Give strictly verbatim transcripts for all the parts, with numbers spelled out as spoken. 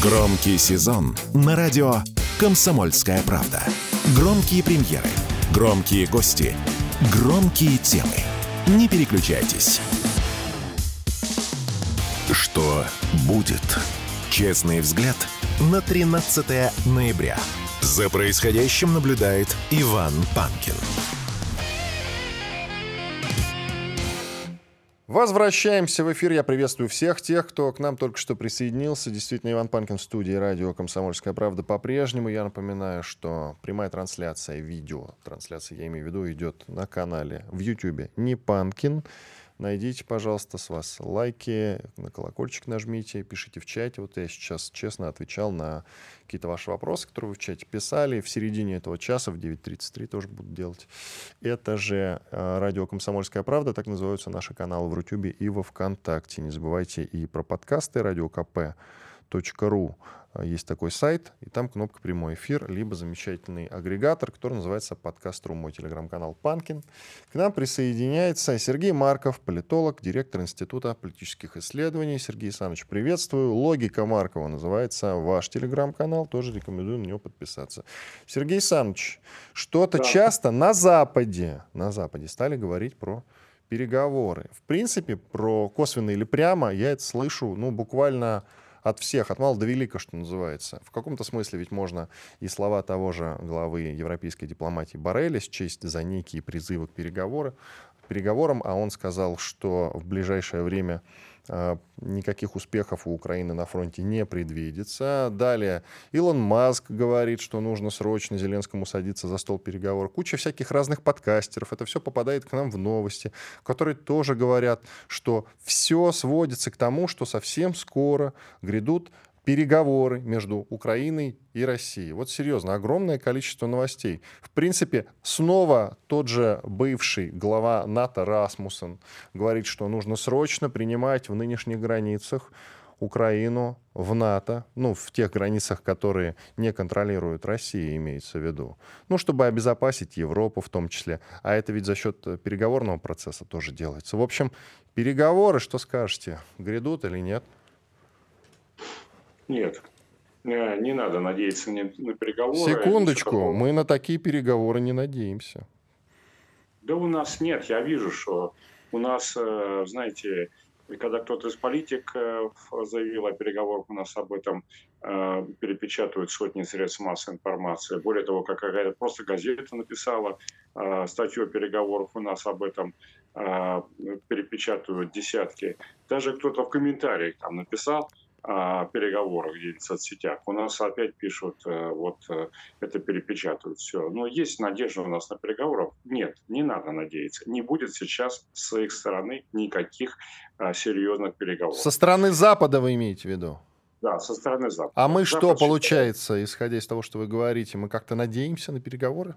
Громкий сезон на радио «Комсомольская правда». Громкие премьеры, громкие гости, громкие темы. Не переключайтесь. Что будет? Честный взгляд на тринадцатое ноября. За происходящим наблюдает Иван Панкин. Возвращаемся в эфир. Я приветствую всех тех, кто к нам только что присоединился. Действительно, Иван Панкин в студии радио «Комсомольская правда» по-прежнему. Я напоминаю, что прямая трансляция, видео, трансляция, я имею в виду, идет на канале в Ютьюбе «Непанкин». Найдите, пожалуйста, с вас лайки, на колокольчик нажмите, пишите в чате. Вот я сейчас честно отвечал на какие-то ваши вопросы, которые вы в чате писали. В середине этого часа, в девять тридцать три, тоже буду делать. Это же радио «Комсомольская правда», так называются наши каналы в Рутюбе и во Вконтакте. Не забывайте и про подкасты радиокп точка ру. Есть такой сайт, и там кнопка «Прямой эфир», либо замечательный агрегатор, который называется «Подкаст.ру», мой телеграм-канал «Панкин». К нам присоединяется Сергей Марков, политолог, директор Института политических исследований. Сергей Александрович, приветствую. «Логика Маркова» называется ваш телеграм-канал, тоже рекомендую на него подписаться. Сергей Александрович, что-то да. часто на Западе, на Западе стали говорить про переговоры. В принципе, про косвенно или прямо я это слышу, ну, буквально... От всех, от мала до велика, что называется. В каком-то смысле ведь можно и слова того же главы европейской дипломатии Боррелли счесть за некие призывы к переговорам, переговорам, а он сказал, что в ближайшее время э, никаких успехов у Украины на фронте не предвидится. Далее Илон Маск говорит, что нужно срочно Зеленскому садиться за стол переговоров. Куча всяких разных подкастеров. Это все попадает к нам в новости, которые тоже говорят, что все сводится к тому, что совсем скоро грядут переговоры между Украиной и Россией. Вот серьезно, огромное количество новостей. В принципе, снова тот же бывший глава НАТО Расмуссен говорит, что нужно срочно принимать в нынешних границах Украину в НАТО, ну, в тех границах, которые не контролирует Россия, имеется в виду, ну, чтобы обезопасить Европу в том числе. А это ведь за счет переговорного процесса тоже делается. В общем, переговоры, что скажете, грядут или нет? Нет, не надо надеяться ни на переговоры. Секундочку, мы на такие переговоры не надеемся. Да у нас нет, я вижу, что у нас, знаете, когда кто-то из политиков заявил о переговорах, у нас об этом перепечатывают сотни средств массовой информации. Более того, как просто газета написала статью о переговорах, у нас об этом перепечатывают десятки. Даже кто-то в комментариях там написал, переговоров в соцсетях. У нас опять пишут, вот это перепечатывают все. Но есть надежда у нас на переговоры? Нет, не надо надеяться. Не будет сейчас с их стороны никаких а, серьезных переговоров. Со стороны Запада вы имеете в виду? Да, со стороны Запада. А мы Запад что, получается, считает... исходя из того, что вы говорите, мы как-то надеемся на переговоры?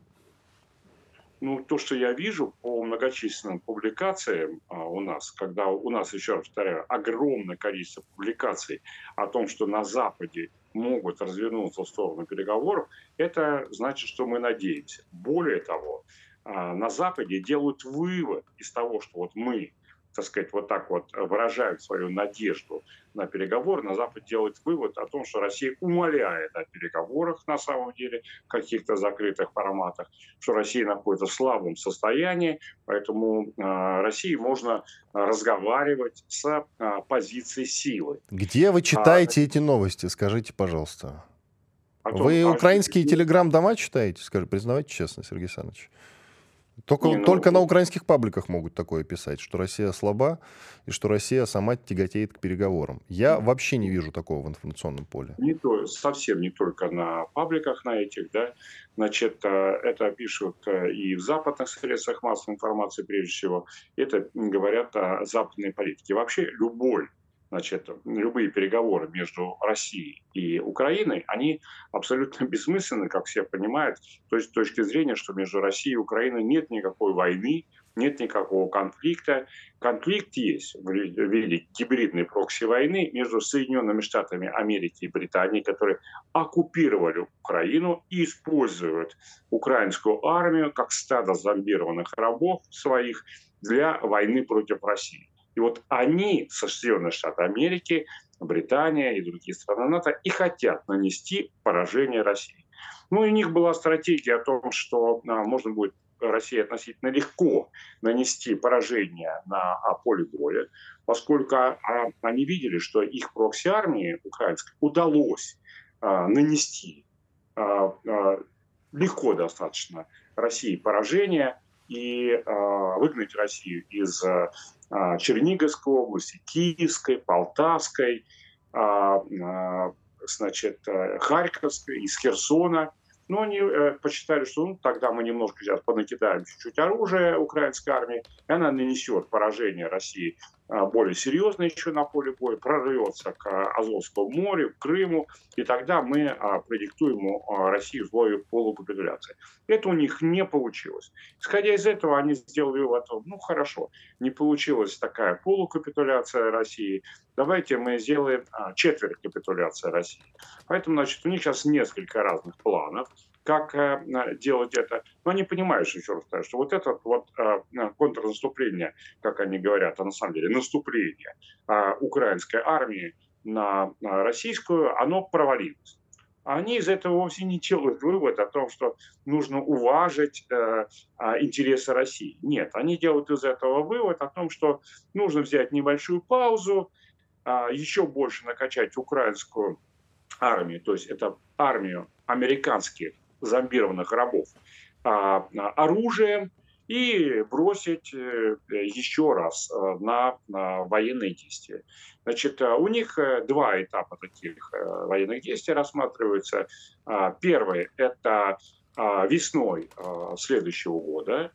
Ну, то, что я вижу по многочисленным публикациям а, у нас, когда у нас, еще раз повторяю, огромное количество публикаций о том, что на Западе могут развернуться в сторону переговоров, это значит, что мы надеемся. Более того, а, на Западе делают вывод из того, что вот мы, так сказать, вот так вот выражают свою надежду на переговоры, на Запад делает вывод о том, что Россия умаляет о переговорах на самом деле, в каких-то закрытых форматах, что Россия находится в слабом состоянии, поэтому э, России можно разговаривать с э, позиции силы. Где вы читаете а, эти новости, скажите, пожалуйста? Том, вы украинские что... телеграм-дома читаете? Скажи, признавайте честно, Сергей Александрович. Только, не, ну, только на украинских пабликах могут такое писать, что Россия слаба и что Россия сама тяготеет к переговорам. Я вообще не вижу такого в информационном поле. Не то, совсем не только на пабликах, на этих, да. Значит, это пишут и в западных средствах массовой информации, прежде всего. Это говорят о западной политике. Вообще любой, значит, любые переговоры между Россией и Украиной, они абсолютно бессмысленны, как все понимают, то есть с точки зрения, что между Россией и Украиной нет никакой войны, нет никакого конфликта. Конфликт есть в виде гибридной прокси-войны между Соединенными Штатами Америки и Британией, которые оккупировали Украину и используют украинскую армию как стадо зомбированных рабов своих для войны против России. И вот они, Соединенные Штаты Америки, Британия и другие страны НАТО, и хотят нанести поражение России. Ну, и у них была стратегия о том, что а, можно будет России относительно легко нанести поражение на а, поле боя, поскольку а, они видели, что их прокси-армии украинской удалось а, нанести а, а, легко достаточно России поражение и а, выгнать Россию из а, Черниговской области, Киевской, Полтавской, а, а, значит, Харьковской, из Херсона. Но они э, посчитали, что ну, тогда мы немножко сейчас понакидаем чуть-чуть оружие украинской армии, и она нанесет поражение России э, более серьезно еще на поле боя, прорвется к э, Азовскому морю, к Крыму, и тогда мы э, продиктуем э, России условия полупопуляции. Это у них не получилось. Исходя из этого, они сделали вывод, ну хорошо, не получилась такая полукапитуляция России, давайте мы сделаем а, четверть капитуляции России. Поэтому, значит, у них сейчас несколько разных планов, как а, делать это. Но они понимают, что, еще раз говорю, что вот это вот а, контрнаступление, как они говорят, а на самом деле наступление а, украинской армии на, на российскую, оно провалилось. Они из этого вовсе не делают вывод о том, что нужно уважить э, интересы России. Нет, они делают из этого вывод о том, что нужно взять небольшую паузу, э, еще больше накачать украинскую армию, то есть это армию американских зомбированных рабов, э, оружием, и бросить еще раз на военные действия. Значит, у них два этапа таких военных действий рассматриваются. Первый – это весной следующего года,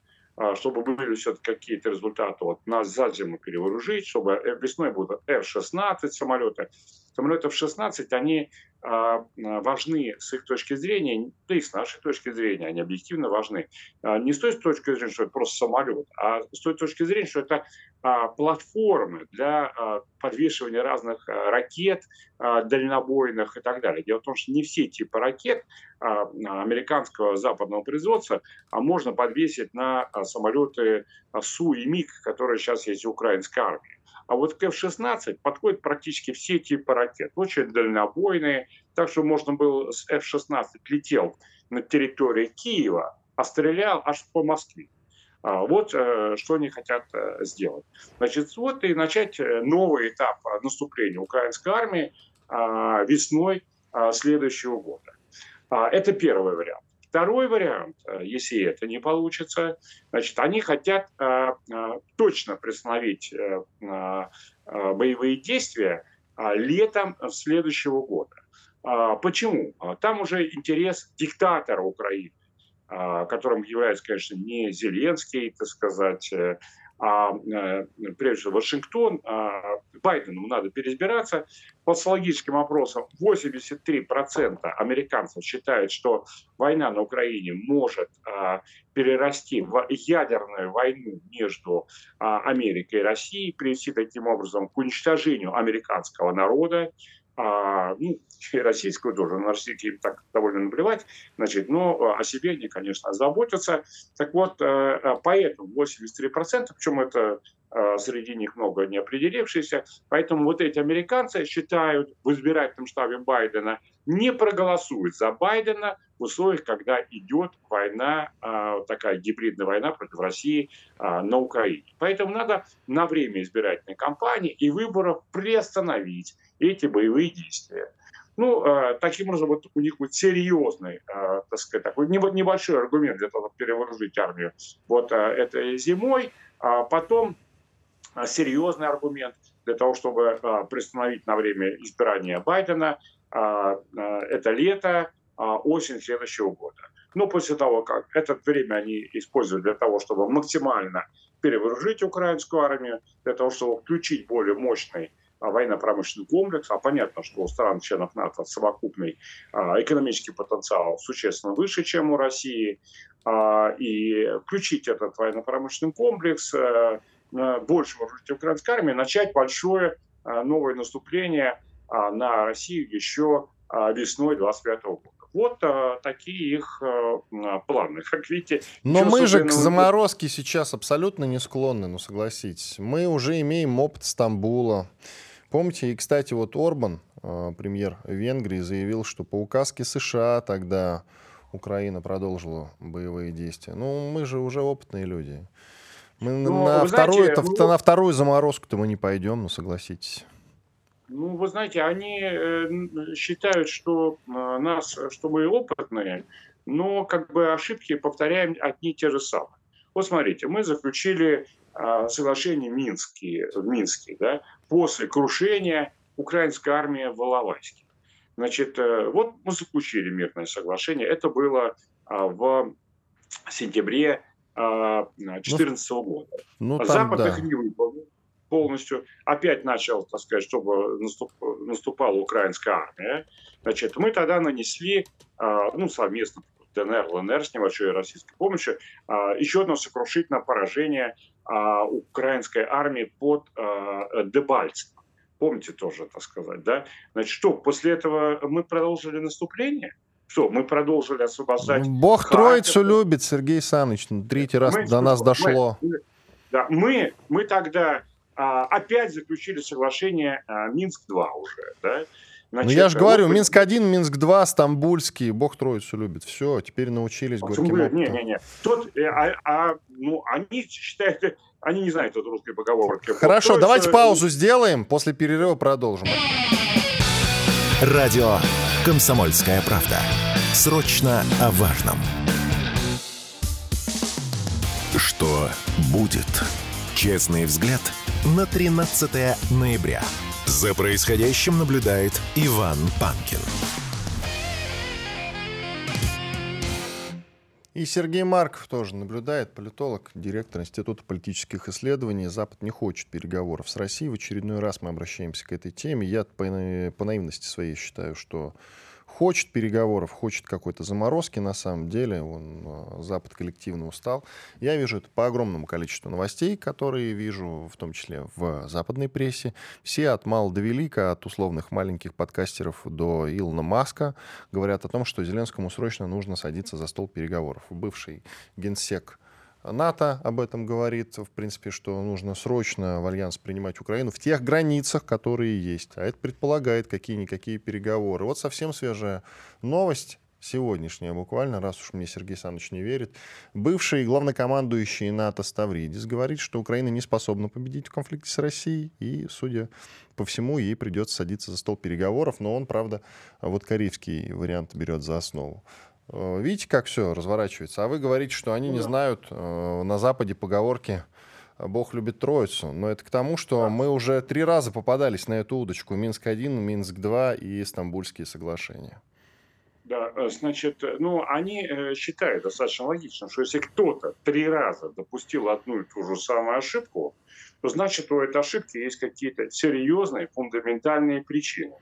чтобы были все-таки какие-то результаты, вот, нас за зиму перевооружить, чтобы весной будут эф шестнадцать самолеты. Самолетов шестнадцать, они а, важны с их точки зрения, да и с нашей точки зрения, они объективно важны. А, не с той точки зрения, что это просто самолет, а с той точки зрения, что это а, платформы для а, подвешивания разных а, ракет, а, дальнобойных и так далее. Дело в том, что не все типы ракет а, американского западного производства а можно подвесить на а, самолеты а, Су и МиГ, которые сейчас есть в украинской армии. А вот к эф шестнадцать подходят практически все типы ракет, очень дальнобойные. Так что можно было с эф шестнадцать летел на территории Киева, а стрелял аж по Москве. Вот что они хотят сделать. Значит, вот и начать новый этап наступления украинской армии весной следующего года. Это первый вариант. Второй вариант, если это не получится, значит, они хотят а, а, точно приостановить а, а, боевые действия а, летом следующего года. А, почему? А, там уже интерес диктатора Украины, а, которым является, конечно, не Зеленский, так сказать, а, прежде всего, Вашингтон. А, Байдену надо переизбираться. По социологическим опросам восемьдесят три процента американцев считают, что война на Украине может а, перерасти в ядерную войну между а, Америкой и Россией, привести таким образом к уничтожению американского народа, а, ну, и российского тоже, на Россию им так довольно наплевать, значит, но о себе они, конечно, заботятся. Так вот, а, поэтому восемьдесят три процента, причем это среди них много неопределившихся. Поэтому вот эти американцы считают, в избирательном штабе Байдена не проголосуют за Байдена в условиях, когда идет война, такая гибридная война против России на Украине. Поэтому надо на время избирательной кампании и выборов приостановить эти боевые действия. Ну, таким образом, вот у них вот серьезный, так сказать, такой небольшой аргумент для того, чтобы перевооружить армию вот этой зимой, а потом серьезный аргумент для того, чтобы а, приостановить на время избирания Байдена а, а, это лето, а, осень следующего года. Но после того, как это время они используют для того, чтобы максимально перевооружить украинскую армию, для того, чтобы включить более мощный а, военно-промышленный комплекс, а понятно, что у стран-членов НАТО совокупный а, экономический потенциал существенно выше, чем у России, а, и включить этот военно-промышленный комплекс, а, больше вооружить украинской армии, начать большое а, новое наступление а, на Россию еще а, весной двадцать пятого года. Вот а, такие их а, планы. Как видите, но мы же к заморозке сейчас абсолютно не склонны, ну согласитесь. Мы уже имеем опыт Стамбула. Помните, и, кстати, вот Орбан, премьер Венгрии, заявил, что по указке США тогда Украина продолжила боевые действия. Ну, мы же уже опытные люди. Мы ну, на, вторую, знаете, то, ну, на вторую заморозку-то мы не пойдем, ну, согласитесь. Ну, вы знаете, они э, считают, что, э, нас, что мы опытные, но как бы ошибки повторяем одни и те же самые. Вот смотрите, мы заключили э, соглашение Минские, в Минске, да, после крушения украинской армии в Иловайске. Значит, э, вот мы заключили мирное соглашение, это было э, в сентябре две тысячи четырнадцатого ну, года. Ну, Запад да. их не выполнил полностью. Опять начал, так сказать, чтобы наступ, наступала украинская армия. Значит, мы тогда нанесли, ну, совместно ДНР, ЛНР с небольшой российской помощью, еще одно сокрушительное поражение украинской армии под Дебальцево. Помните тоже, так сказать, да? Значит, что, после этого мы продолжили наступление? Что, мы продолжили освобождать... Бог Харьков. Троицу любит, Сергей Саныч. Третий раз мы, до нас мы, дошло. Мы, да, мы, мы тогда а, опять заключили соглашение а, Минск-два уже. Да? Значит, ну я же говорю, вот, Минск-один, Минск-два, Стамбульский. Бог Троицу любит. Все, теперь научились а горьким опытом. Не, не, не. Тот, а, а, ну, они считают... Они не знают тут русской поговорки. Хорошо, Бог давайте Троицу... паузу сделаем. После перерыва продолжим. Радио «Комсомольская правда». Срочно о важном. Что будет? Честный взгляд на тринадцатое ноября. За происходящим наблюдает Иван Панкин. И Сергей Марков тоже наблюдает, политолог, директор Института политических исследований. Запад не хочет переговоров с Россией. В очередной раз мы обращаемся к этой теме. Я по, по наивности своей считаю, что хочет переговоров, хочет какой-то заморозки. На самом деле он, Запад коллективно устал. Я вижу это по огромному количеству новостей, которые вижу, в том числе в западной прессе. Все от мала до велика, от условных маленьких подкастеров до Илона Маска, говорят о том, что Зеленскому срочно нужно садиться за стол переговоров. Бывший генсек НАТО об этом говорит, в принципе, что нужно срочно в альянс принимать Украину в тех границах, которые есть. А это предполагает какие-никакие переговоры. Вот совсем свежая новость, сегодняшняя буквально, раз уж мне Сергей Александрович не верит. Бывший главнокомандующий НАТО Ставридис говорит, что Украина не способна победить в конфликте с Россией, и, судя по всему, ей придется садиться за стол переговоров. Но он, правда, вот корейский вариант берет за основу. Видите, как все разворачивается? А вы говорите, что они не знают э, на Западе поговорки «Бог любит Троицу». Но это к тому, что да. мы уже три раза попадались на эту удочку. Минск-один, Минск-два и Стамбульские соглашения. Да, значит, ну, они считают достаточно логично, что если кто-то три раза допустил одну и ту же самую ошибку, то значит, у этой ошибки есть какие-то серьезные фундаментальные причины.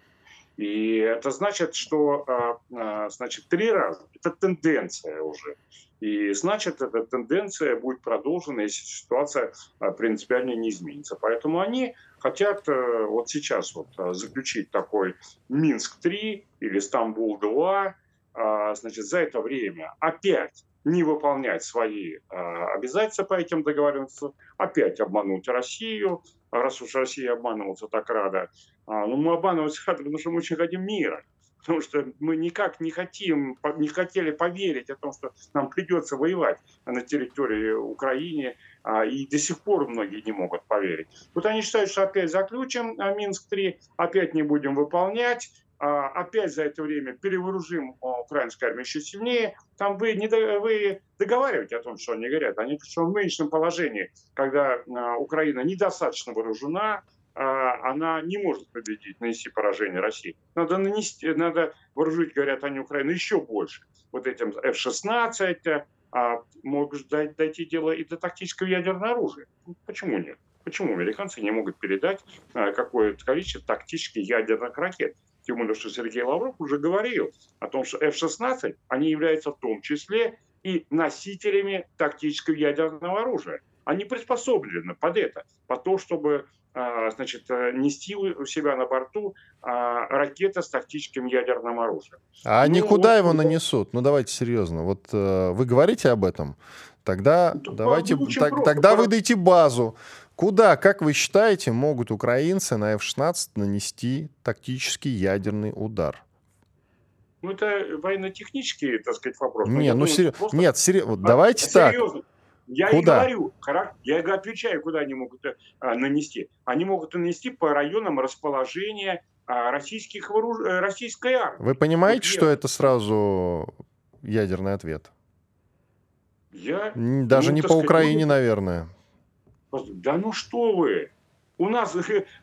И это значит, что значит, три раза – это тенденция уже. И значит, эта тенденция будет продолжена, если ситуация принципиально не изменится. Поэтому они хотят вот сейчас вот заключить такой Минск-три или Стамбул-два, значит, за это время опять не выполнять свои обязательства по этим договоренностям, опять обмануть Россию. Раз уж Россия обманывается так рада. А, ну, мы обманываемся рада, потому что мы очень хотим мира. Потому что мы никак не хотим, не хотели поверить о том, что нам придется воевать на территории Украины. А, и до сих пор многие не могут поверить. Вот они считают, что опять заключим а, Минск-три, опять не будем выполнять. А, опять за это время перевооружим а, украинскую армию еще сильнее. Там вы, не до, вы договариваете о том, что они говорят. Они что в нынешнем положении, когда а, Украина недостаточно вооружена, а, она не может победить, нанести поражение России. Надо нанести, надо вооружить, говорят они, Украину еще больше. Вот этим эф шестнадцать, а, могут дойти дело и до тактического ядерного оружия. Почему нет? Почему американцы не могут передать а, какое-то количество тактических ядерных ракет? Тем более, что Сергей Лавров уже говорил о том, что эф шестнадцать, они являются в том числе и носителями тактического ядерного оружия. Они приспособлены под это, под то, чтобы значит, нести у себя на борту ракеты с тактическим ядерным оружием. А они ну, куда вот... его нанесут? Ну давайте серьезно. Вот вы говорите об этом, тогда, ну, давайте, так, тогда выдайте базу. Куда, как вы считаете, могут украинцы на эф шестнадцать нанести тактический ядерный удар? Ну, это военно-технический, так сказать, вопрос. Не, ну, сери... просто... Нет, сери... вот, давайте а, так. Серьезно. Я куда? и говорю, я и отвечаю, куда они могут а, нанести. Они могут нанести по районам расположения а, российских вооруж... российской армии. Вы понимаете, Где? что это сразу ядерный ответ? Я... Даже ну, не по сказать, Украине, ну... наверное. Да ну что вы! У нас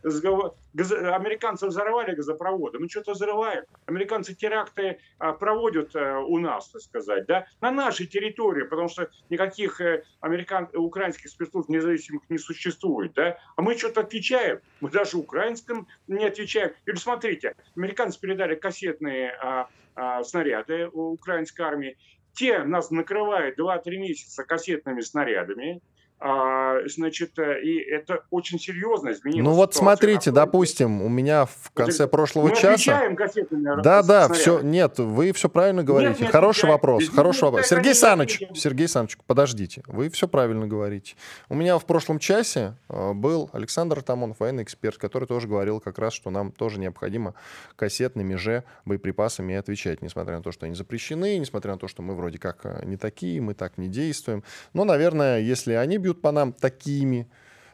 американцы взорвали газопроводы, мы что-то взрываем. Американцы теракты проводят у нас, так сказать, да, на нашей территории, потому что никаких американ... украинских спецслужб независимых не существует, да. А мы что-то отвечаем, мы даже украинским не отвечаем. Или смотрите, американцы передали кассетные а, а, снаряды украинской армии, те нас накрывают два-три месяца кассетными снарядами. А, значит, и это очень серьезно изменилось. Ну вот смотрите, допустим, у меня в конце вот, прошлого мы часа... Мы Да, да, все, нет, вы все правильно говорите. Нет, нет, хороший нет, вопрос, нет, хороший нет, вопрос. Нет, Сергей Саныч, Сергей Саныч, подождите, вы все правильно говорите. У меня в прошлом часе был Александр Атамонов, военный эксперт, который тоже говорил как раз, что нам тоже необходимо кассетными же боеприпасами отвечать, несмотря на то, что они запрещены, несмотря на то, что мы вроде как не такие, мы так не действуем. Но, наверное, если они бьют по нам такими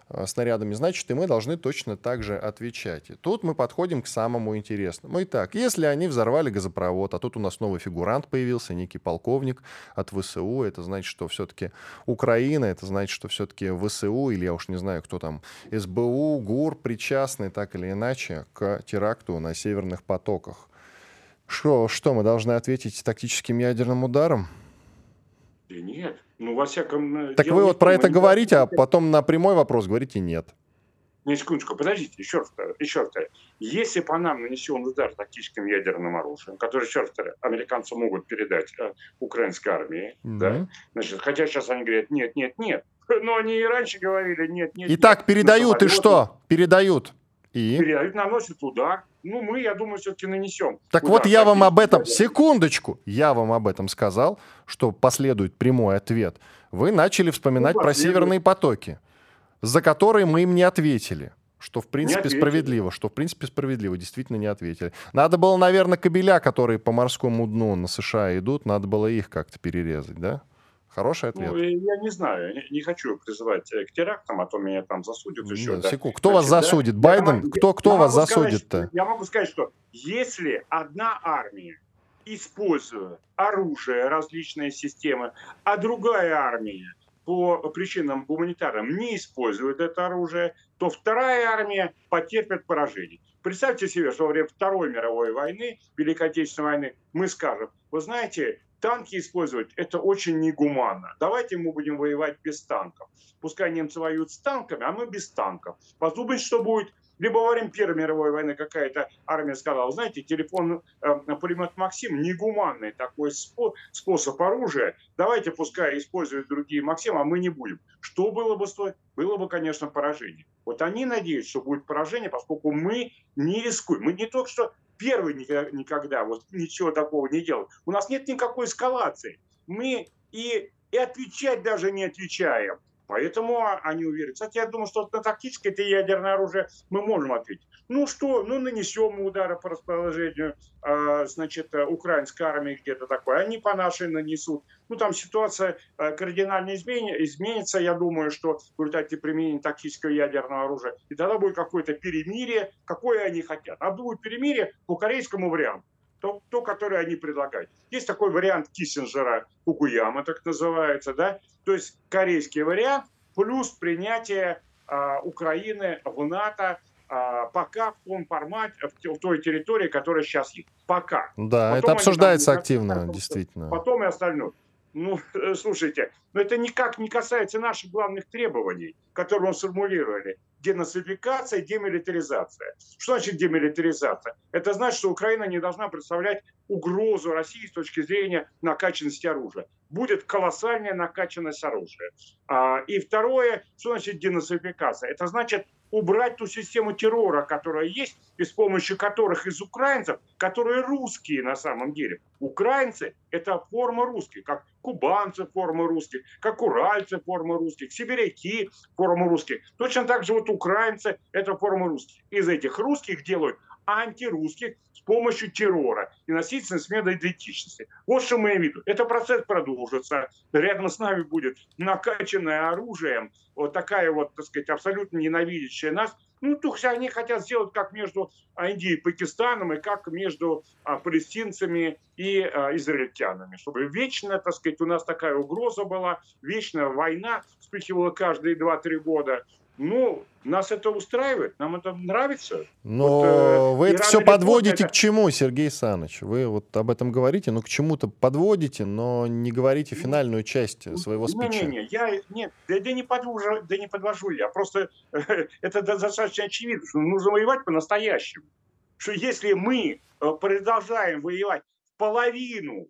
э, снарядами, значит, и мы должны точно так же отвечать. И тут мы подходим к самому интересному. Итак, если они взорвали газопровод, а тут у нас новый фигурант появился, некий полковник от ВСУ, это значит, что все-таки Украина, это значит, что все-таки ВСУ, или я уж не знаю, кто там, СБУ, ГУР, причастны так или иначе к теракту на Северных потоках. Шо, что, мы должны ответить тактическим ядерным ударом? Да нет. Ну, во всяком... Так вы вот про это говорите, а потом на прямой вопрос говорите «нет». Не, секундочку, подождите, еще раз, еще раз. Если по нам нанесен удар тактическим ядерным оружием, который, еще раз, американцы могут передать э, украинской армии, mm-hmm. да, значит, хотя сейчас они говорят «нет, нет, нет». Но они и раньше говорили «нет, нет, нет». Итак, передают, и что? Передают. И? Передают, наносят удар. Ну, мы, я думаю, все-таки нанесем. Так удар. Вот я вам об этом, секундочку, я вам об этом сказал, что последует прямой ответ. Вы начали вспоминать ну, про последует. Северные потоки, за которые мы им не ответили. Что, в принципе, справедливо. Что, в принципе, справедливо. Действительно не ответили. Надо было, наверное, кабеля, которые по морскому дну на США идут, надо было их как-то перерезать, да? Хороший ответ. Ну, я не знаю, не, не хочу призывать к терактам, а то меня там засудят Нет, еще. Да. Секунду. Кто Значит, вас засудит? Да? Байден? Я, кто кто я вас засудит-то? Сказать, я могу сказать, что если одна армия использует оружие, различные системы, а другая армия по причинам гуманитарным не использует это оружие, то вторая армия потерпит поражение. Представьте себе, что во время Второй мировой войны, Великой Отечественной войны, мы скажем, вы знаете... Танки использовать – это очень негуманно. Давайте мы будем воевать без танков. Пускай немцы воюют с танками, а мы без танков. Подумать, что будет. Либо во время Первой мировой войны какая-то армия сказала, знаете, телефон, э, пулемет «Максим» – негуманный такой спо- способ оружия. Давайте пускай используют другие «Максим», а мы не будем. Что было бы стоить? Было бы, конечно, поражение. Вот они надеются, что будет поражение, поскольку мы не рискуем. Мы не только что... Первый никогда вот ничего такого не делал. У нас нет никакой эскалации. Мы и, и отвечать даже не отвечаем. Поэтому они уверены. Кстати, я думаю, что на тактическое это ядерное оружие мы можем ответить. Ну что, ну нанесем удары по расположению, значит, украинской армии где-то такое. Они по нашей нанесут. Ну там ситуация кардинально изменится. Я думаю, что в результате применения тактического ядерного оружия. И тогда будет какое-то перемирие, какое они хотят. А будет перемирие по корейскому варианту. То, то, которое они предлагают. Есть такой вариант Киссинджера, Фукуяма, так называется, да, то есть корейский вариант, плюс принятие а, Украины в НАТО а, пока в том формате, в, в той территории, которая сейчас есть. Пока. Да, потом это обсуждается там, активно, потом, действительно. Потом и остальное. Ну, слушайте, но это никак не касается наших главных требований, которые мы сформулировали. Денацификация, демилитаризация. Что значит демилитаризация? Это значит, что Украина не должна представлять угрозу России с точки зрения накачанности оружия. Будет колоссальная накачанность оружия. А, и второе, что значит денацификация? Это значит убрать ту систему террора, которая есть, и с помощью которых из украинцев, которые русские на самом деле. Украинцы – это форма русских, как кубанцы – форма русских, как уральцы – форма русских, сибиряки – форма русских. Точно так же вот украинцы – это форма русских. Из этих русских делают антирусских с помощью террора и насильственной смены идентичности. Вот что мы видим. Этот процесс продолжится. Рядом с нами будет накачанное оружием, вот такая вот, так сказать, абсолютно ненавидящая нас. Ну, то есть они хотят сделать как между Индией и Пакистаном, и как между а, палестинцами и а, израильтянами. Чтобы вечно, так сказать, у нас такая угроза была, вечная война вспыхивала каждые два-три года. Ну, нас это устраивает, нам это нравится. Но вот, вы это все подводите это... к чему, Сергей Саныч? Вы вот об этом говорите, но к чему-то подводите, но не говорите финальную часть своего спича. Не, не, не, я нет, да, да, не, подвожу, да не подвожу я. Просто это достаточно очевидно, что нужно воевать по-настоящему. Что если мы продолжаем воевать половину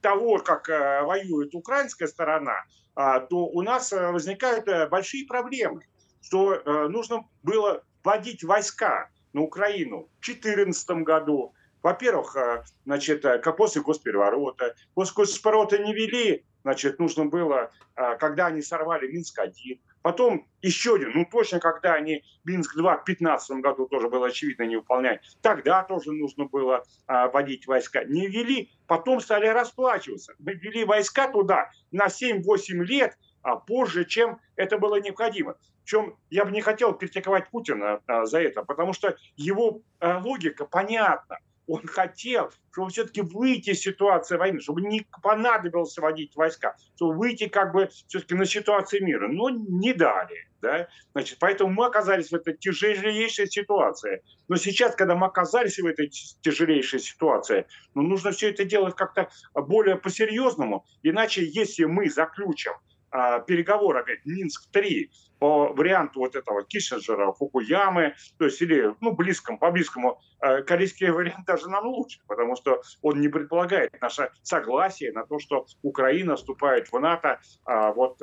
того, как воюет украинская сторона, то у нас возникают большие проблемы. Что э, нужно было вводить войска на Украину в две тысячи четырнадцатом году. Во-первых, э, значит, э, после госпереворота. После госпереворота не вели, значит, нужно было, э, когда они сорвали Минск один. Потом еще один, ну точно, когда они Минск два в две тысячи пятнадцатом году тоже было очевидно не выполнять. Тогда тоже нужно было э, вводить войска. Не вели, потом стали расплачиваться. Мы ввели войска туда на семь-восемь лет, а позже, чем это было необходимо. Причем я бы не хотел критиковать Путина а, за это, потому что его а, логика понятна. Он хотел, чтобы все-таки выйти из ситуации войны, чтобы не понадобилось вводить войска, чтобы выйти как бы все-таки на ситуацию мира. Но не дали. Да? Значит, поэтому мы оказались в этой тяжелейшей ситуации. Но сейчас, когда мы оказались в этой тяжелейшей ситуации, ну, нужно все это делать как-то более по-серьезному. Иначе, если мы заключим переговоры, опять, Минск три по варианту вот этого Киссинджера, Фукуямы, то есть или, ну, близкому, по-близкому, корейский вариант даже нам лучше, потому что он не предполагает наше согласие на то, что Украина вступает в НАТО вот,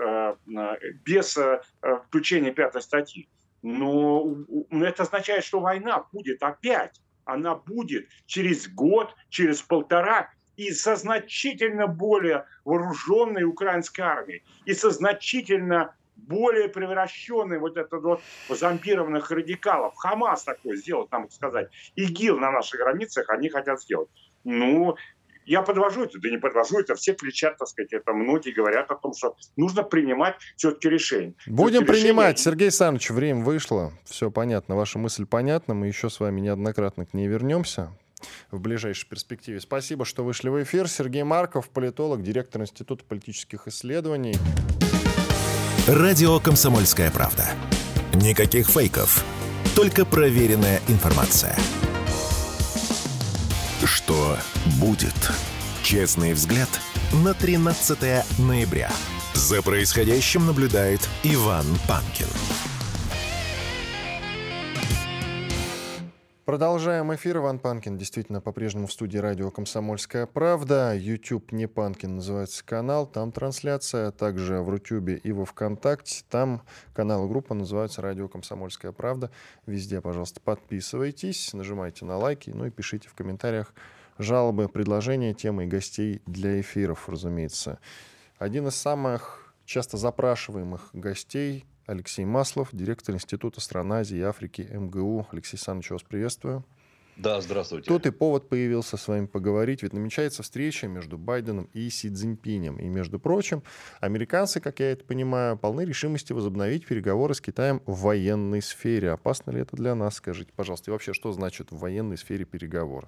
без включения пятой статьи. Но это означает, что война будет опять, она будет через год, через полтора, и со значительно более вооруженной украинской армией, и со значительно более превращенной вот этот вот зомбированных радикалов. Хамас такой сделал, там сказать, ИГИЛ на наших границах они хотят сделать. Ну, я подвожу это, да не подвожу это, все кричат, так сказать, это многие говорят о том, что нужно принимать все-таки решение. Будем все-таки принимать, решение. Сергей Александрович, время вышло, все понятно, ваша мысль понятна, мы еще с вами неоднократно к ней вернемся в ближайшей перспективе. Спасибо, что вышли в эфир. Сергей Марков, политолог, директор Института политических исследований. Радио «Комсомольская правда». Никаких фейков, только проверенная информация. Что будет? Честный взгляд на тринадцатое ноября. За происходящим наблюдает Иван Панкин. Продолжаем эфир. Иван Панкин действительно по-прежнему в студии радио «Комсомольская правда». YouTube Непанкин называется канал, там трансляция. Также в Рутюбе и во Вконтакте. Там канал и группа называются «Радио «Комсомольская правда». Везде, пожалуйста, подписывайтесь, нажимайте на лайки, ну и пишите в комментариях жалобы, предложения, темы и гостей для эфиров, разумеется. Один из самых часто запрашиваемых гостей — Алексей Маслов, директор Института стран Азии и Африки МГУ. Алексей Александрович, вас приветствую. Да, здравствуйте. Тут и повод появился с вами поговорить, ведь намечается встреча между Байденом и Си Цзиньпинем. И, между прочим, американцы, как я это понимаю, полны решимости возобновить переговоры с Китаем в военной сфере. Опасно ли это для нас, скажите, пожалуйста. И вообще, что значит в военной сфере переговоры?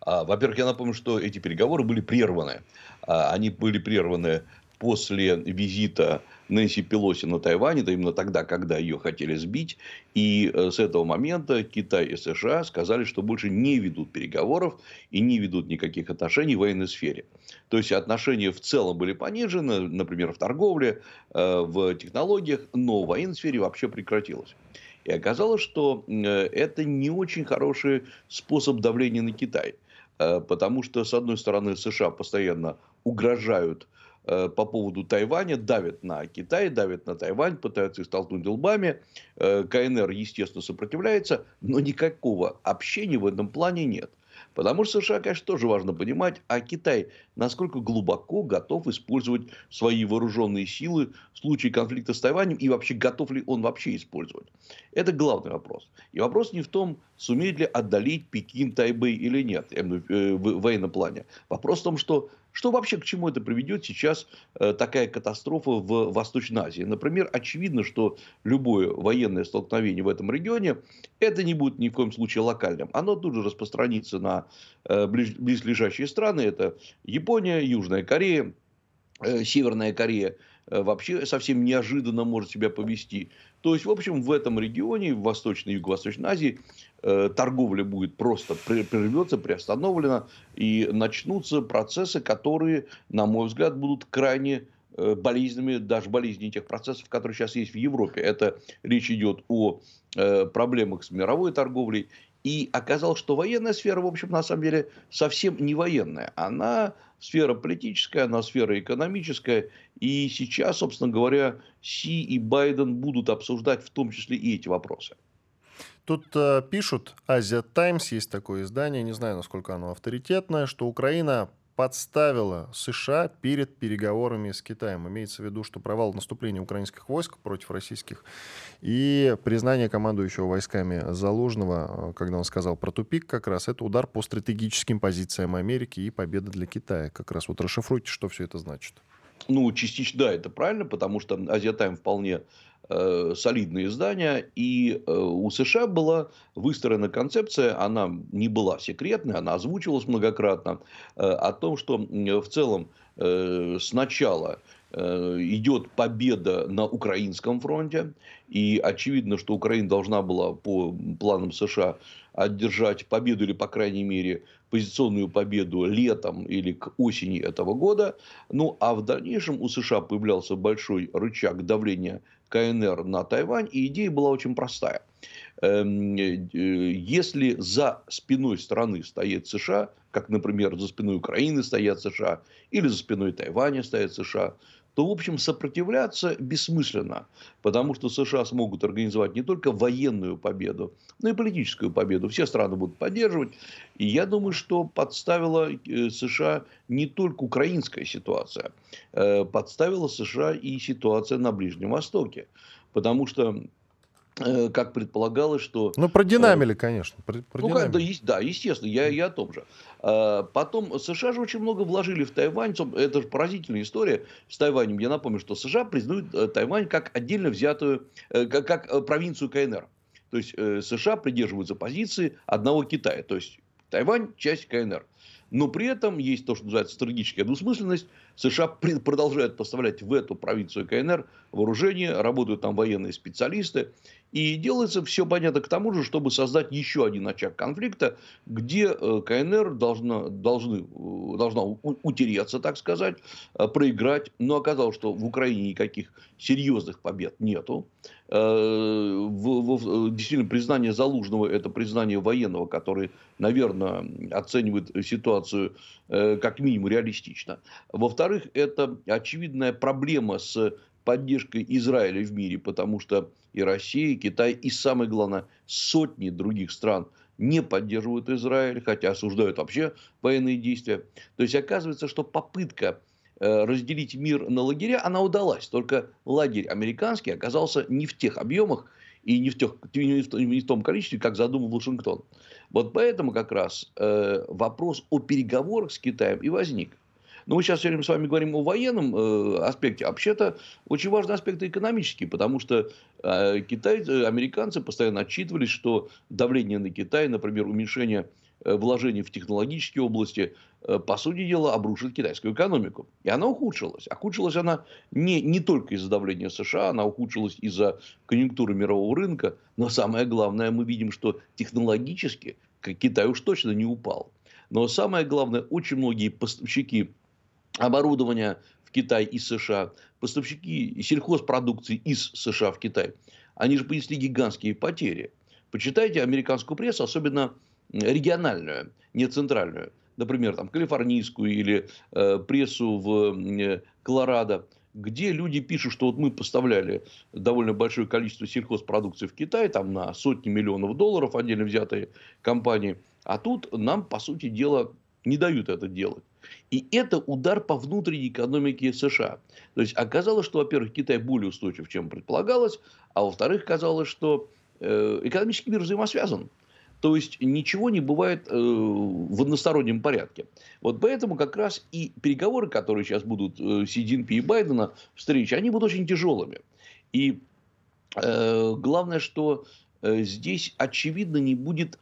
Во-первых, я напомню, что эти переговоры были прерваны. Они были прерваны после визита Нэнси Пелоси на Тайвань, это именно тогда, когда ее хотели сбить. И с этого момента Китай и США сказали, что больше не ведут переговоров и не ведут никаких отношений в военной сфере. То есть отношения в целом были понижены, например, в торговле, в технологиях, но в военной сфере вообще прекратилось. И оказалось, что это не очень хороший способ давления на Китай. Потому что, с одной стороны, США постоянно угрожают по поводу Тайваня, давят на Китай, давят на Тайвань, пытаются их столкнуть лбами. КНР, естественно, сопротивляется, но никакого общения в этом плане нет. Потому что США, конечно, тоже важно понимать, а Китай насколько глубоко готов использовать свои вооруженные силы в случае конфликта с Тайванем и вообще готов ли он вообще использовать. Это главный вопрос. И вопрос не в том, сумеет ли отдалить Пекин, Тайбэй или нет в военном плане. Вопрос в том, что, что вообще к чему это приведет сейчас такая катастрофа в Восточной Азии. Например, очевидно, что любое военное столкновение в этом регионе, это не будет ни в коем случае локальным. Оно тут же распространится на близлежащие страны. Это Япония, Южная Корея, Северная Корея вообще совсем неожиданно может себя повести. То есть, в общем, в этом регионе, в Восточной и Юго-Восточной Азии, торговля будет просто прервется, приостановлена. И начнутся процессы, которые, на мой взгляд, будут крайне болезненными, даже болезненными тех процессов, которые сейчас есть в Европе. Это речь идет о проблемах с мировой торговлей. И оказалось, что военная сфера, в общем, на самом деле, совсем не военная. Она сфера политическая, она сфера экономическая. И сейчас, собственно говоря, Си и Байден будут обсуждать в том числе и эти вопросы. Тут э, пишут, Asia Times, есть такое издание, не знаю, насколько оно авторитетное, что Украина подставила США перед переговорами с Китаем. Имеется в виду, что провал наступления украинских войск против российских и признание командующего войсками Залужного, когда он сказал про тупик как раз, это удар по стратегическим позициям Америки и победа для Китая. Как раз вот расшифруйте, что все это значит. Ну, частично, да, это правильно, потому что Asia Times вполне э, солидное издание, и э, у США была выстроена концепция, она не была секретной, она озвучивалась многократно, э, о том, что э, в целом э, сначала э, идет победа на украинском фронте, и очевидно, что Украина должна была по планам США одержать победу или, по крайней мере, позиционную победу летом или к осени этого года. Ну, а в дальнейшем у США появлялся большой рычаг давления КНР на Тайвань, и идея была очень простая. Если за спиной страны стоит США, как, например, за спиной Украины стоят США, или за спиной Тайваня стоят США, то, в общем, сопротивляться бессмысленно, потому что США смогут организовать не только военную победу, но и политическую победу. Все страны будут поддерживать. И я думаю, что подставила США не только украинская ситуация, подставила США и ситуация на Ближнем Востоке, потому что как предполагалось, что... Ну, продинамили, конечно. Про, про ну, динамили. Да, да, естественно, я, я о том же. Потом США же очень много вложили в Тайвань. Это же поразительная история с Тайванем. Я напомню, что США признают Тайвань как отдельно взятую, как, как провинцию КНР. То есть США придерживаются позиции одного Китая. То есть Тайвань – часть КНР. Но при этом есть то, что называется стратегическая двусмысленность. США продолжают поставлять в эту провинцию КНР вооружение, работают там военные специалисты. И делается все понятно к тому же, чтобы создать еще один очаг конфликта, где КНР должна, должны, должна утереться, так сказать, проиграть. Но оказалось, что в Украине никаких серьезных побед нету. Действительно, признание Залужного – это признание военного, который, наверное, оценивает ситуацию как минимум реалистично. Во-вторых, это очевидная проблема с поддержкой Израиля в мире, потому что и Россия, и Китай, и, самое главное, сотни других стран не поддерживают Израиль, хотя осуждают вообще военные действия. То есть, оказывается, что попытка разделить мир на лагеря, она удалась. Только лагерь американский оказался не в тех объемах и не в, тех, не в том количестве, как задумал Вашингтон. Вот поэтому как раз вопрос о переговорах с Китаем и возник. Но мы сейчас все время с вами говорим о военном э, аспекте. Вообще-то очень важный аспект экономический, потому что э, китайцы, американцы постоянно отчитывались, что давление на Китай, например, уменьшение э, вложений в технологические области, э, по сути дела, обрушит китайскую экономику. И она ухудшилась. Ухудшилась она не, не только из-за давления США, она ухудшилась из-за конъюнктуры мирового рынка. Но самое главное, мы видим, что технологически Китай уж точно не упал. Но самое главное, очень многие поставщики оборудование в Китай из США, поставщики сельхозпродукции из США в Китай, они же понесли гигантские потери. Почитайте американскую прессу, особенно региональную, не центральную. например, там, калифорнийскую или э, прессу в э, Колорадо, где люди пишут, что вот мы поставляли довольно большое количество сельхозпродукции в Китай, там на сотни миллионов долларов отдельно взятые компании, а тут нам, по сути дела, не дают это делать. И это удар по внутренней экономике США. То есть оказалось, что, во-первых, Китай более устойчив, чем предполагалось, а во-вторых, казалось, что э, экономический мир взаимосвязан. То есть ничего не бывает э, в одностороннем порядке. Вот поэтому как раз и переговоры, которые сейчас будут э, Си Цзиньпинь и Байдена, встречи, они будут очень тяжелыми. И э, главное, что э, здесь, очевидно, не будет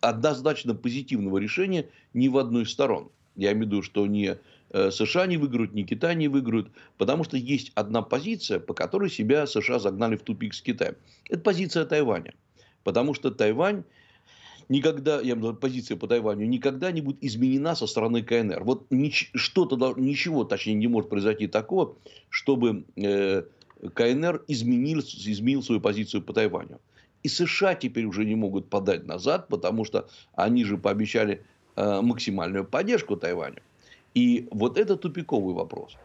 однозначно позитивного решения ни в одной из сторон. Я имею в виду, что ни э, США не выиграют, ни Китай не выиграют, потому что есть одна позиция, по которой себя США загнали в тупик с Китаем. Это позиция Тайваня. Потому что Тайвань... Никогда, я имею в виду, позиция по Тайваню никогда не будет изменена со стороны КНР. Вот нич- что-то, ничего, точнее, не может произойти такого, чтобы э, КНР изменил, изменил свою позицию по Тайваню. И США теперь уже не могут подать назад, потому что они же пообещали э, максимальную поддержку Тайваню. И вот это тупиковый вопрос.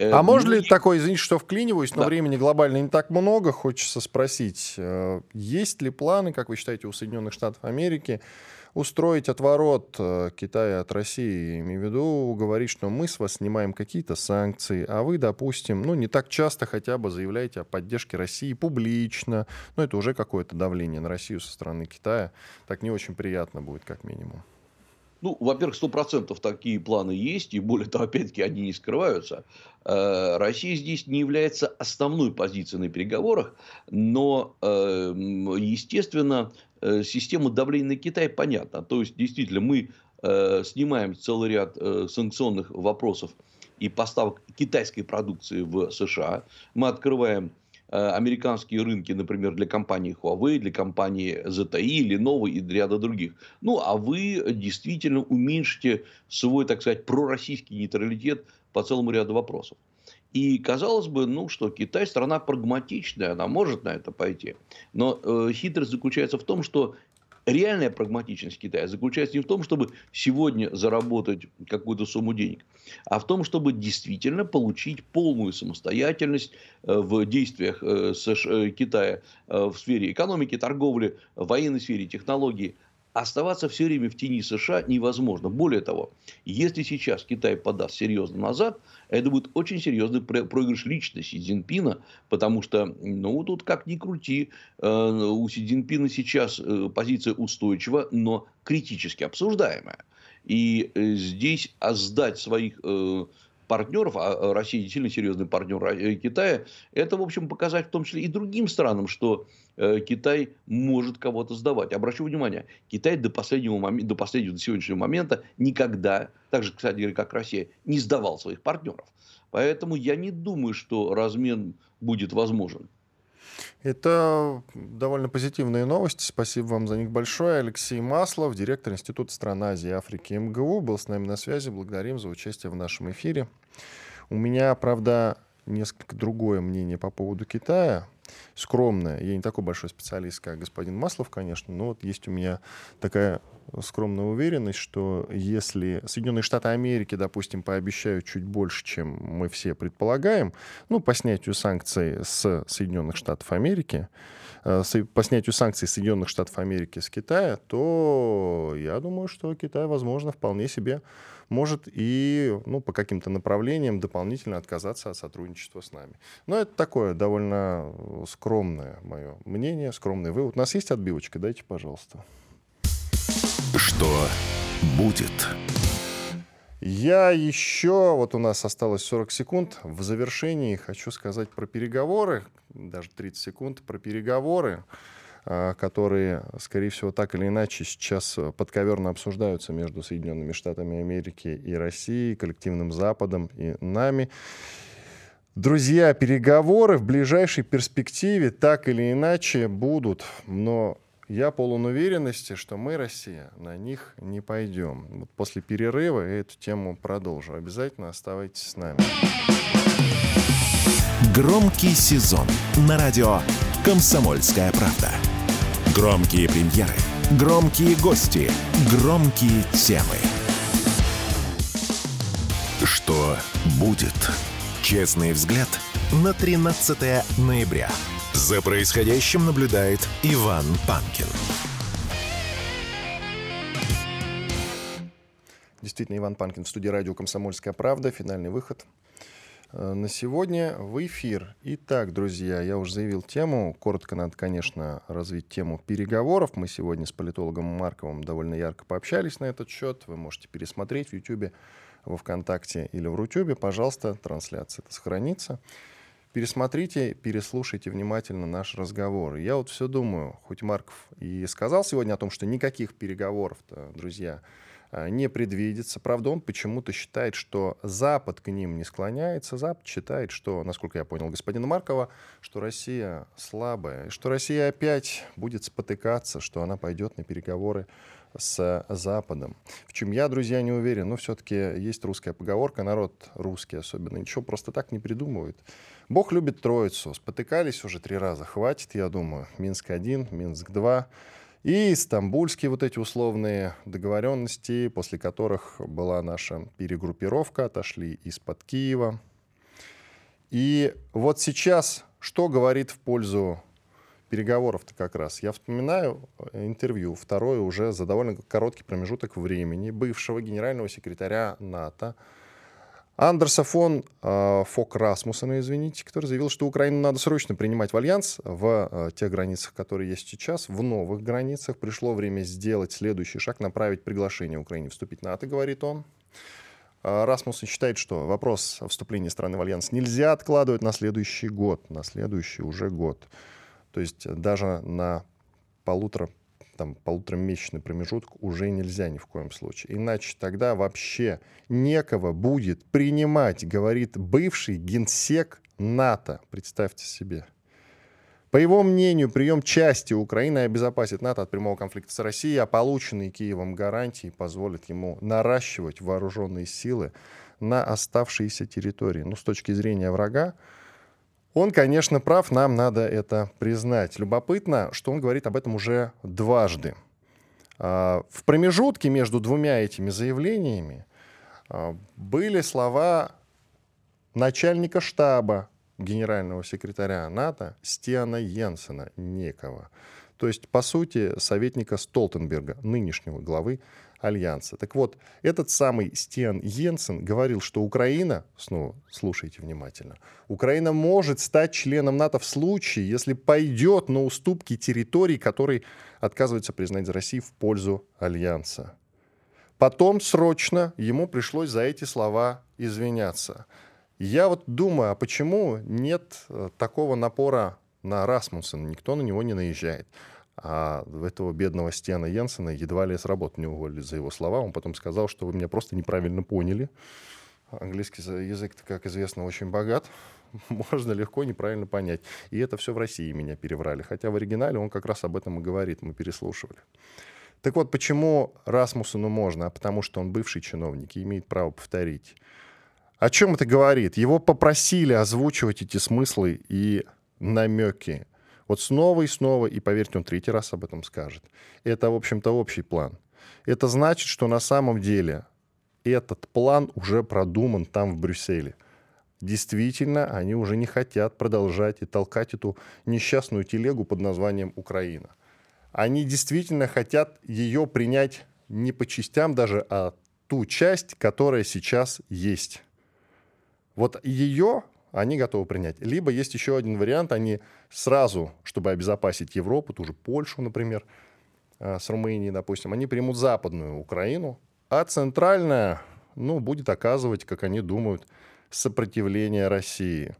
А может ли такое, извините, что вклиниваюсь, но да. времени глобально не так много, хочется спросить, есть ли планы, как вы считаете, у Соединенных Штатов Америки устроить отворот Китая от России, имею в виду, говорить, что мы с вас снимаем какие-то санкции, а вы, допустим, ну не так часто хотя бы заявляете о поддержке России публично, ну это уже какое-то давление на Россию со стороны Китая, так не очень приятно будет как минимум. Ну, во-первых, сто процентов такие планы есть, и более того, опять-таки, они не скрываются. Россия здесь не является основной позицией на переговорах, но, естественно, система давления на Китай понятна. То есть, действительно, мы снимаем целый ряд санкционных вопросов и поставок китайской продукции в США. Мы открываем американские рынки, например, для компании Huawei, для компании зет ти и, Lenovo и ряда других. Ну, а вы действительно уменьшите свой, так сказать, пророссийский нейтралитет по целому ряду вопросов. И казалось бы, ну, что Китай страна прагматичная, она может на это пойти. Но э, хитрость заключается в том, что реальная прагматичность Китая заключается не в том, чтобы сегодня заработать какую-то сумму денег, а в том, чтобы действительно получить полную самостоятельность в действиях Китая в сфере экономики, торговли, военной сфере, технологий. Оставаться все время в тени США невозможно. Более того, если сейчас Китай подаст серьезно назад, это будет очень серьезный проигрыш личности Си Цзиньпина, потому что, ну, тут как ни крути, у Си Цзиньпина сейчас позиция устойчива, но критически обсуждаемая. И здесь сдать своих партнеров, а Россия действительно серьезный партнер Китая, это, в общем, показать в том числе и другим странам, что Китай может кого-то сдавать. Обращу внимание, Китай до последнего момента, до последнего, до сегодняшнего момента никогда, так же, кстати, как Россия, не сдавал своих партнеров. Поэтому я не думаю, что размен будет возможен. Это довольно позитивные новости. Спасибо вам за них большое. Алексей Маслов, директор Института стран Азии и Африки эм гэ у, был с нами на связи. Благодарим за участие в нашем эфире. У меня, правда, несколько другое мнение по поводу Китая. Скромное. Я не такой большой специалист, как господин Маслов, конечно, но вот есть у меня такая скромная уверенность, что если Соединенные Штаты Америки, допустим, пообещают чуть больше, чем мы все предполагаем, ну, по снятию санкций с Соединенных Штатов Америки, по снятию санкций Соединенных Штатов Америки с Китая, то я думаю, что Китай, возможно, вполне себе может и, ну, по каким-то направлениям дополнительно отказаться от сотрудничества с нами. Но это такое довольно скромное мое мнение, скромный вывод. У нас есть отбивочка? Дайте, пожалуйста. Что будет? Я еще, вот у нас осталось сорок секунд, в завершении хочу сказать про переговоры, даже тридцать секунд про переговоры, которые, скорее всего, так или иначе сейчас подковерно обсуждаются между Соединенными Штатами Америки и Россией, коллективным Западом и нами. Друзья, переговоры в ближайшей перспективе так или иначе будут, но я полон уверенности, что мы, Россия, на них не пойдем. Вот после перерыва я эту тему продолжу. Обязательно оставайтесь с нами. Громкий сезон на радио «Комсомольская правда». Громкие премьеры, громкие гости, громкие темы. Что будет? Честный взгляд на тринадцатое ноября. За происходящим наблюдает Иван Панкин. Действительно, Иван Панкин в студии радио «Комсомольская правда». Финальный выход на сегодня в эфир. Итак, друзья, я уже заявил тему. Коротко надо, конечно, развить тему переговоров. Мы сегодня с политологом Марковым довольно ярко пообщались на этот счет. Вы можете пересмотреть в Ютьюбе, во Вконтакте или в Рутюбе. Пожалуйста, трансляция это сохранится. Пересмотрите, переслушайте внимательно наш разговор. Я вот все думаю, хоть Марков и сказал сегодня о том, что никаких переговоров-то, друзья, не предвидится. Правда, он почему-то считает, что Запад к ним не склоняется. Запад считает, что, насколько я понял господина Маркова, что Россия слабая, что Россия опять будет спотыкаться, что она пойдет на переговоры с Западом. В чем я, друзья, не уверен. Но все-таки есть русская поговорка, народ русский особенно ничего просто так не придумывает. Бог любит Троицу. Спотыкались уже три раза. Хватит, я думаю. Минск-один, Минск-два. И стамбульские вот эти условные договоренности, после которых была наша перегруппировка, отошли из-под Киева. И вот сейчас что говорит в пользу переговоров-то как раз? Я вспоминаю интервью, второе уже за довольно короткий промежуток времени, бывшего генерального секретаря НАТО Андерса фон э, Фок Расмуссена, извините, который заявил, что Украину надо срочно принимать в альянс в э, тех границах, которые есть сейчас, в новых границах. Пришло время сделать следующий шаг, направить приглашение Украине вступить в НАТО, говорит он. Э, Расмуссен считает, что вопрос о вступлении страны в альянс нельзя откладывать на следующий год, на следующий уже год. То есть даже на полутора, там, полуторамесячный промежуток уже нельзя ни в коем случае. Иначе тогда вообще некого будет принимать, говорит бывший генсек НАТО. Представьте себе. По его мнению, прием части Украины обезопасит НАТО от прямого конфликта с Россией, а полученные Киевом гарантии позволят ему наращивать вооруженные силы на оставшиеся территории. Но с точки зрения врага, он, конечно, прав, нам надо это признать. Любопытно, что он говорит об этом уже дважды. В промежутке между двумя этими заявлениями были слова начальника штаба генерального секретаря НАТО Стиана Йенсена некого. То есть, по сути, советника Столтенберга, нынешнего главы Альянса. Так вот, этот самый Стиан Йенсен говорил, что Украина, снова слушайте внимательно, Украина может стать членом НАТО в случае, если пойдет на уступки территорий, которые отказываются признать Россию в пользу Альянса. Потом срочно ему пришлось за эти слова извиняться. Я вот думаю, а почему нет такого напора на Расмуссена? Никто на него не наезжает. А этого бедного Стиана Йенсена едва ли с работы не уволили за его слова. Он потом сказал, что вы меня просто неправильно поняли. Английский язык, как известно, очень богат. Можно легко неправильно понять. И это все в России меня переврали. Хотя в оригинале он как раз об этом и говорит. Мы переслушивали. Так вот, почему Расмуссену можно? А потому что он бывший чиновник и имеет право повторить. О чем это говорит? Его попросили озвучивать эти смыслы и намеки. Вот снова и снова, и, поверьте, он третий раз об этом скажет. Это, в общем-то, общий план. Это значит, что на самом деле этот план уже продуман там, в Брюсселе. Действительно, они уже не хотят продолжать и толкать эту несчастную телегу под названием Украина. Они действительно хотят ее принять не по частям даже, а ту часть, которая сейчас есть. Вот ее они готовы принять. Либо есть еще один вариант, они сразу, чтобы обезопасить Европу, ту же Польшу, например, с Румынией, допустим, они примут западную Украину, а центральная, ну, будет оказывать, как они думают, сопротивление России.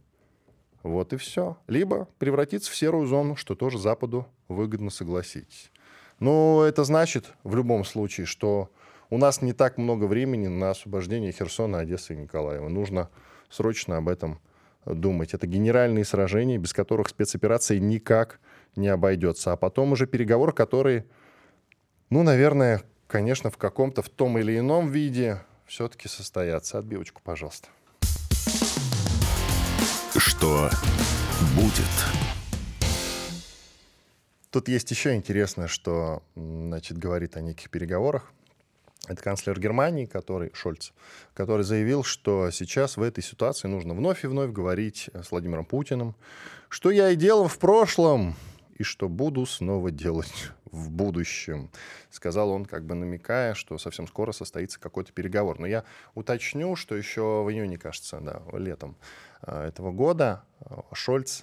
Вот и все. Либо превратиться в серую зону, что тоже Западу выгодно, согласитесь. Но это значит, в любом случае, что у нас не так много времени на освобождение Херсона, Одессы и Николаева. Нужно срочно об этом думать. Это генеральные сражения, без которых спецоперация никак не обойдется. А потом уже переговоры, которые, ну, наверное, конечно, в каком-то, в том или ином виде все-таки состоятся. Отбивочку, пожалуйста. Что будет? Тут есть еще интересное, что, значит, говорит о неких переговорах Это канцлер Германии, который, Шольц, который заявил, что сейчас в этой ситуации нужно вновь и вновь говорить с Владимиром Путиным, что я и делал в прошлом, и что буду снова делать в будущем. Сказал он, как бы намекая, что совсем скоро состоится какой-то переговор. Но я уточню, что еще в июне, кажется, да, летом этого года Шольц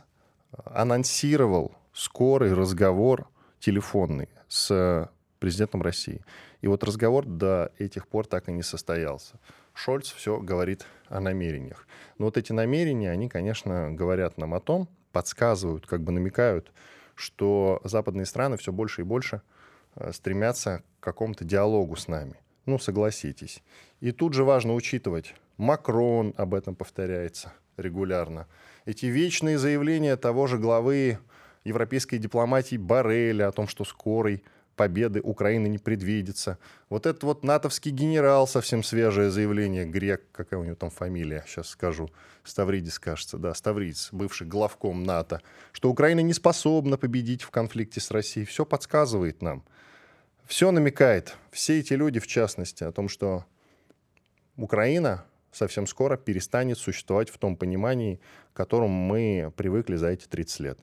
анонсировал скорый разговор телефонный с президентом России. И вот разговор до этих пор так и не состоялся. Шольц все говорит о намерениях. Но вот эти намерения, они, конечно, говорят нам о том, подсказывают, как бы намекают, что западные страны все больше и больше стремятся к какому-то диалогу с нами. Ну, согласитесь. И тут же важно учитывать, Макрон об этом повторяется регулярно. Эти вечные заявления того же главы европейской дипломатии Боррелли о том, что скорый победы Украины не предвидится. Вот этот вот натовский генерал, совсем свежее заявление, грек, какая у него там фамилия, сейчас скажу, Ставридис, кажется, да, Ставридис, бывший главком НАТО, что Украина не способна победить в конфликте с Россией. Все подсказывает нам, все намекает, все эти люди, в частности, о том, что Украина совсем скоро перестанет существовать в том понимании, к которому мы привыкли за эти тридцать лет.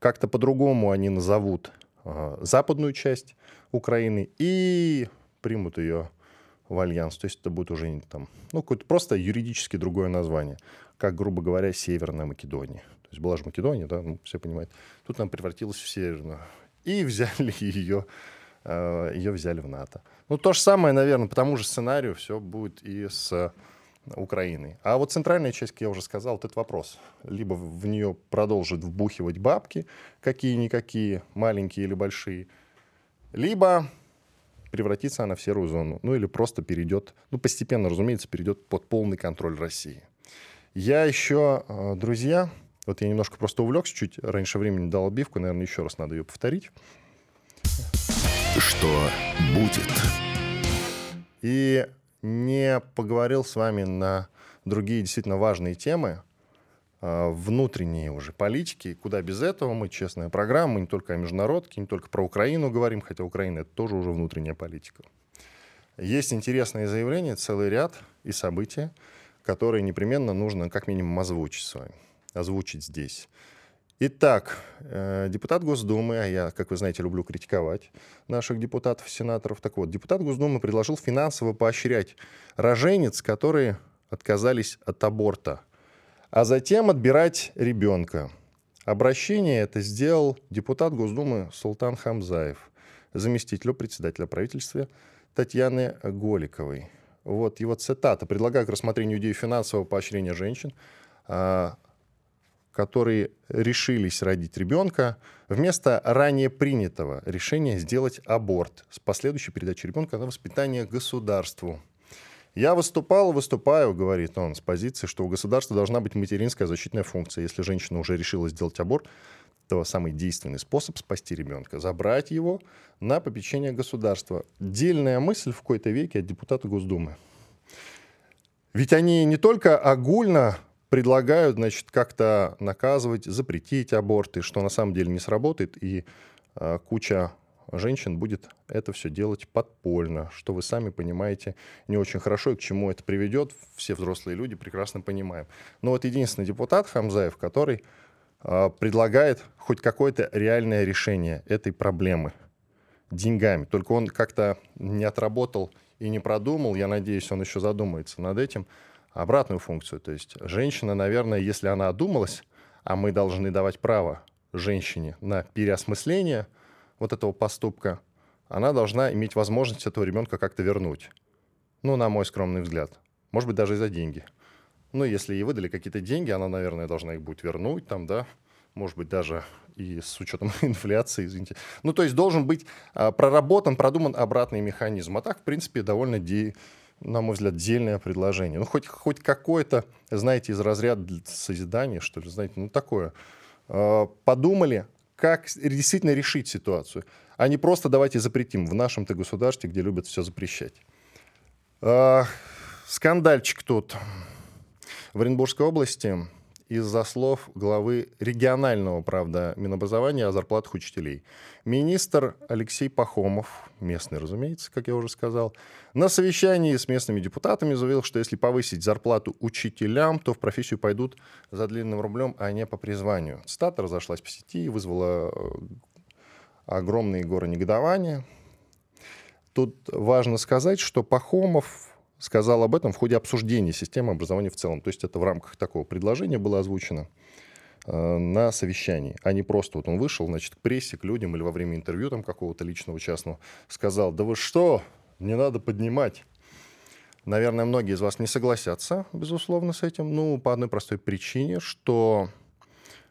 Как-то по-другому они назовут западную часть Украины и примут ее в альянс. То есть это будет уже там, ну, какое-то просто юридически другое название, как, грубо говоря, Северная Македония. То есть была же Македония, да, ну, все понимают. Тут она превратилась в Северную. И взяли ее, ее взяли в НАТО. Ну, то же самое, наверное, по тому же сценарию все будет и с Украиной. А вот центральная часть, как я уже сказал, вот этот вопрос. Либо в нее продолжат вбухивать бабки, какие-никакие, маленькие или большие, либо превратится она в серую зону. Ну или просто перейдет, ну постепенно, разумеется, перейдет под полный контроль России. Я еще, друзья, вот я немножко просто увлекся, чуть раньше времени дал отбивку, наверное, еще раз надо ее повторить. Что будет? И не поговорил с вами на другие действительно важные темы, внутренние уже политики. Куда без этого? Мы честная программа, мы не только о международке, не только про Украину говорим, хотя Украина — это тоже уже внутренняя политика. Есть интересные заявления, целый ряд и события, которые непременно нужно как минимум озвучить с вами, озвучить здесь. Итак, депутат Госдумы, а я, как вы знаете, люблю критиковать наших депутатов, сенаторов. Так вот, депутат Госдумы предложил финансово поощрять роженец, которые отказались от аборта, а затем отбирать ребенка. Обращение это сделал депутат Госдумы Султан Хамзаев, заместителю председателя правительства Татьяны Голиковой. Вот его цитата. «Предлагаю к рассмотрению идею финансового поощрения женщин, которые решились родить ребенка, вместо ранее принятого решения сделать аборт с последующей передачей ребенка на воспитание государству. Я выступал, выступаю, говорит он, с позиции, что у государства должна быть материнская защитная функция. Если женщина уже решила сделать аборт, то самый действенный способ спасти ребенка — забрать его на попечение государства. Дельная мысль в кои-то веки от депутата Госдумы. Ведь они не только огульно предлагают, значит, как-то наказывать, запретить аборты, что на самом деле не сработает, и э, куча женщин будет это все делать подпольно, что вы сами понимаете не очень хорошо, и к чему это приведет, все взрослые люди прекрасно понимаем. Но вот единственный депутат Хамзаев, который э, предлагает хоть какое-то реальное решение этой проблемы деньгами, только он как-то не отработал и не продумал, я надеюсь, он еще задумается над этим, обратную функцию. То есть женщина, наверное, если она одумалась, а мы должны давать право женщине на переосмысление вот этого поступка, она должна иметь возможность этого ребенка как-то вернуть. Ну, на мой скромный взгляд. Может быть, даже и за деньги. Ну, если ей выдали какие-то деньги, она, наверное, должна их будет вернуть, там, да, может быть, даже и с учетом инфляции, извините. Ну, то есть должен быть а, проработан, продуман обратный механизм. А так, в принципе, довольно де... на мой взгляд, дельное предложение. Ну, хоть, хоть какое-то, знаете, из разряда созидания, что ли, знаете, ну, такое. Подумали, как действительно решить ситуацию, а не просто давайте запретим в нашем-то государстве, где любят все запрещать. Скандальчик тут. В Оренбургской области из-за слов главы регионального, правда, Минобразования о зарплатах учителей. Министр Алексей Пахомов, местный, разумеется, как я уже сказал, на совещании с местными депутатами заявил, что если повысить зарплату учителям, то в профессию пойдут за длинным рублем, а не по призванию. Цитата разошлась по сети и вызвала огромные горы негодования. Тут важно сказать, что Пахомов сказал об этом в ходе обсуждения системы образования в целом. То есть это в рамках такого предложения было озвучено э, на совещании. А не просто вот он вышел, значит, к прессе, к людям или во время интервью там какого-то личного, частного, сказал: да вы что, не надо поднимать. Наверное, многие из вас не согласятся, безусловно, с этим. Ну, по одной простой причине, что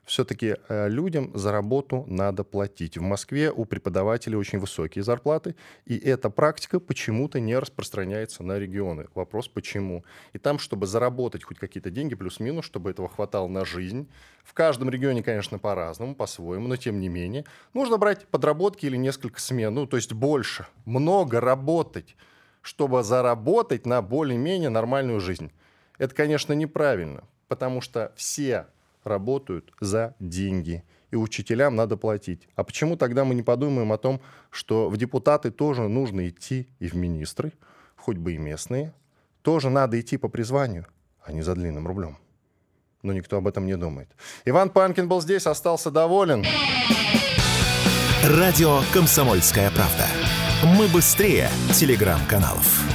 все-таки э, людям за работу надо платить. В Москве у преподавателей очень высокие зарплаты, и эта практика почему-то не распространяется на регионы. Вопрос, почему? И там, чтобы заработать хоть какие-то деньги, плюс-минус, чтобы этого хватало на жизнь, в каждом регионе, конечно, по-разному, по-своему, но тем не менее, нужно брать подработки или несколько смен, ну, то есть больше, много работать, чтобы заработать на более-менее нормальную жизнь. Это, конечно, неправильно, потому что все работают за деньги, и учителям надо платить. А почему тогда мы не подумаем о том, что в депутаты тоже нужно идти, и в министры, хоть бы и местные, тоже надо идти по призванию, а не за длинным рублем? Но никто об этом не думает. Иван Панкин был здесь, остался доволен. Радио «Комсомольская правда». Мы быстрее телеграм-каналов.